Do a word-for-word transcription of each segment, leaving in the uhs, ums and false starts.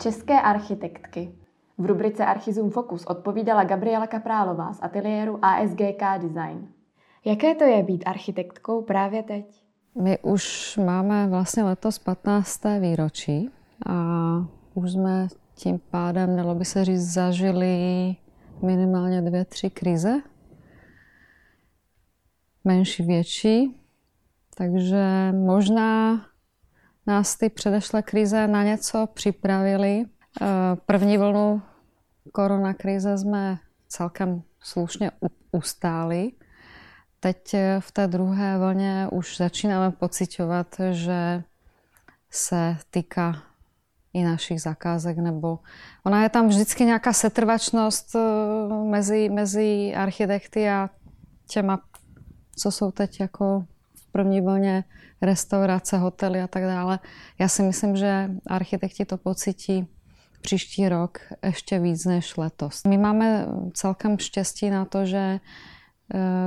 České architektky. V rubrice Archizum Focus odpovídala Gabriela Kaprálová z ateliéru A S G K Design. Jaké to je být architektkou právě teď? My už máme vlastně letos patnácté výročí a už jsme tím pádem, dalo by se říct, zažili minimálně dvě, tři krize. Menší, větší. Takže možná nás ty předešlé krize na něco připravili. První vlnu koronakrize jsme celkem slušně ustáli. Teď v té druhé vlně už začínáme pociťovat, že se týká i našich zakázek, nebo ona je tam vždycky nějaká setrvačnost mezi, mezi architekty a těma, co jsou teď jako v první vlně restaurace, hotely a tak dále. Já si myslím, že architekti to pocítí příští rok ještě víc než letos. My máme celkem štěstí na to, že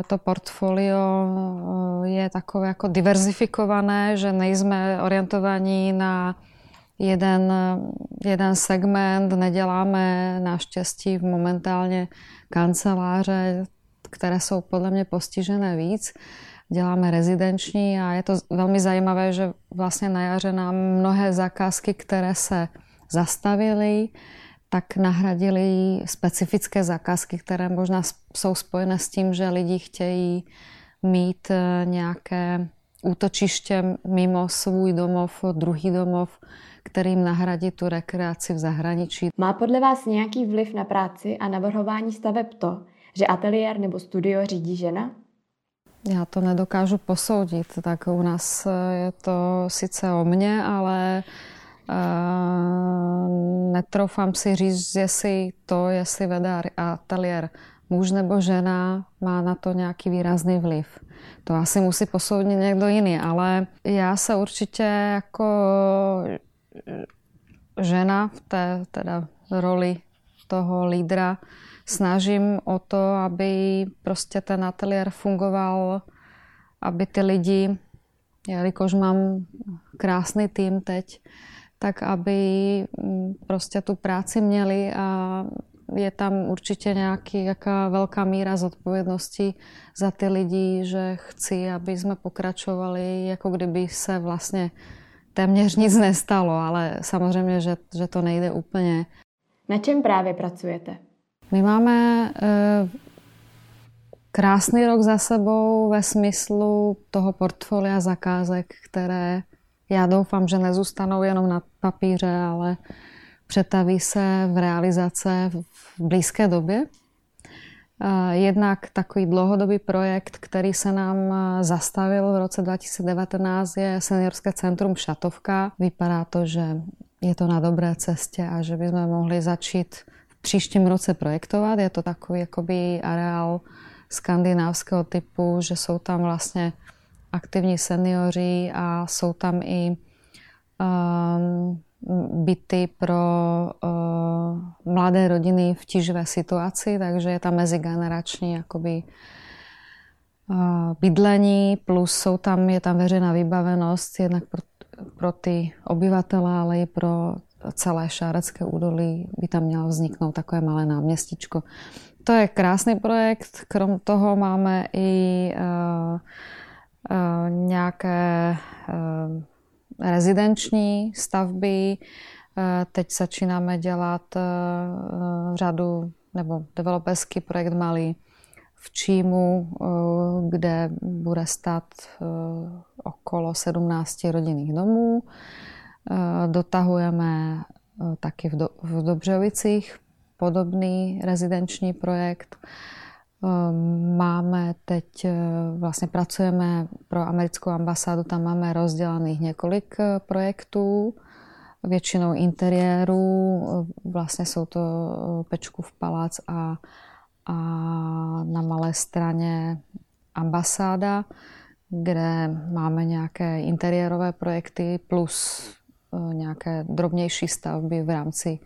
to portfolio je takové jako diverzifikované, že nejsme orientovaní na jeden, jeden segment, neděláme naštěstí momentálně kanceláře, které jsou podle mě postižené víc. Děláme rezidenční a je to velmi zajímavé, že vlastně na jaře nám mnohé zakázky, které se zastavily, tak nahradili specifické zakázky, které možná jsou spojené s tím, že lidi chtějí mít nějaké útočiště mimo svůj domov, druhý domov, kterým nahradí tu rekreaci v zahraničí. Má podle vás nějaký vliv na práci a navrhování staveb to, že ateliér nebo studio řídí žena? Já to nedokážu posoudit, tak u nás je to sice o mně, ale Uh, netroufám si říct, jestli to, jestli vede ateliér muž nebo žena, má na to nějaký výrazný vliv. To asi musí posoudit někdo jiný, ale já se určitě jako žena v té teda roli toho lídra snažím o to, aby prostě ten ateliér fungoval, aby ty lidi, jelikož mám krásný tým teď, tak aby prostě tu práci měli a je tam určitě nějaký, jaká velká míra zodpovědnosti za ty lidi, že chci, aby jsme pokračovali, jako kdyby se vlastně téměř nic nestalo, ale samozřejmě, že, že to nejde úplně. Na čem právě pracujete? My máme eh, krásný rok za sebou ve smyslu toho portfolia zakázek, které já doufám, že nezůstanou jenom na papíře, ale přetaví se v realizace v blízké době. Jednak takový dlouhodobý projekt, který se nám zastavil v roce dva tisíce devatenáct, je Seniorské centrum Šatovka. Vypadá to, že je to na dobré cestě a že bychom mohli začít v příštím roce projektovat. Je to takový jakoby areál skandinávského typu, že jsou tam vlastně aktivní seniori a jsou tam i um, byty pro uh, mladé rodiny v tíživé situaci, takže je tam mezigenerační jakoby, uh, bydlení, plus jsou tam, je tam veřejná vybavenost jednak pro, pro ty obyvatele, ale i pro celé Šárecké údolí by tam mělo vzniknout takové malé náměstíčko. To je krásný projekt, krom toho máme i uh, Uh, nějaké uh, rezidenční stavby. Uh, teď začínáme dělat uh, řadu, nebo developerský projekt malý v Čímu, uh, kde bude stát uh, okolo sedmnácti rodinných domů. Uh, dotahujeme uh, taky v, do, v Dobřejovicích podobný rezidenční projekt. Máme teď, vlastně pracujeme pro americkou ambasádu, tam máme rozdělaných několik projektů, většinou interiérů, vlastně jsou to Pečkův palác a, a na Malé straně ambasáda, kde máme nějaké interiérové projekty plus nějaké drobnější stavby v rámci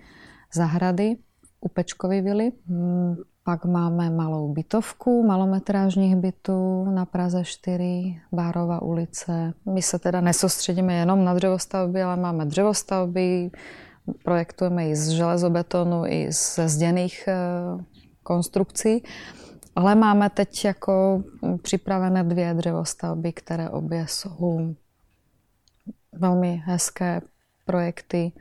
zahrady u Pečkovy vily. Pak máme malou bytovku, malometrážních bytů na Praze čtyři, Bárova ulice. My se teda nesoustředíme jenom na dřevostavby, ale máme dřevostavby, Projektujeme i z železobetonu, i ze zděných konstrukcí, ale máme teď jako připravené dvě dřevostavby, které obě jsou velmi hezké projekty.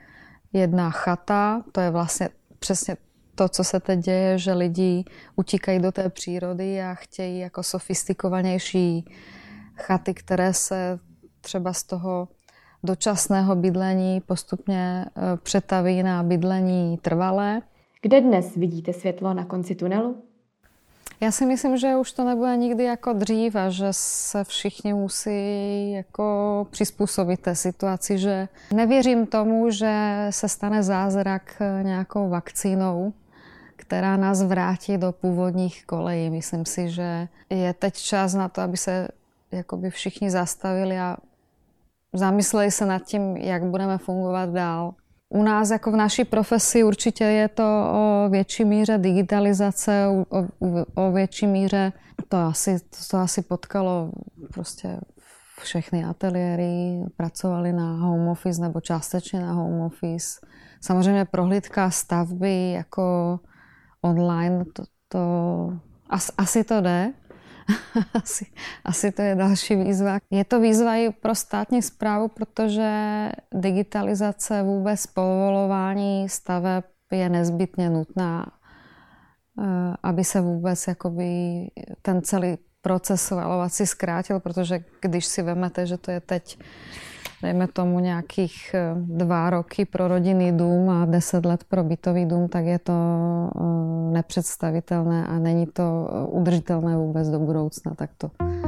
Jedna chata, to je vlastně přesně to, co se teď děje, že lidi utíkají do té přírody a chtějí jako sofistikovanější chaty, které se třeba z toho dočasného bydlení postupně přetaví na bydlení trvalé. Kde dnes vidíte světlo na konci tunelu? Já si myslím, že už to nebude nikdy jako dřív a že se všichni musí jako přizpůsobit té situaci, že nevěřím tomu, že se stane zázrak nějakou vakcínou, která nás vrátí do původních kolejí. Myslím si, že je teď čas na to, aby se jakoby všichni zastavili a zamysleli se nad tím, jak budeme fungovat dál. U nás jako v naší profesi určitě je to o větší míře digitalizace, o, o větší míře, to asi, to, to asi potkalo prostě všechny ateliéry, pracovali na home office nebo částečně na home office. Samozřejmě prohlídka stavby jako online, to, to as, asi to jde. Asi, asi to je další výzva. Je to výzva i pro státní správu, protože digitalizace vůbec povolování staveb je nezbytně nutná, aby se vůbec jakoby ten celý proces schvalovací zkrátil, protože když si vezmete, že to je teď, dejme tomu nějakých dva roky pro rodinný dům a deset let pro bytový dům, tak je to nepředstavitelné a není to udržitelné vůbec do budoucna takto.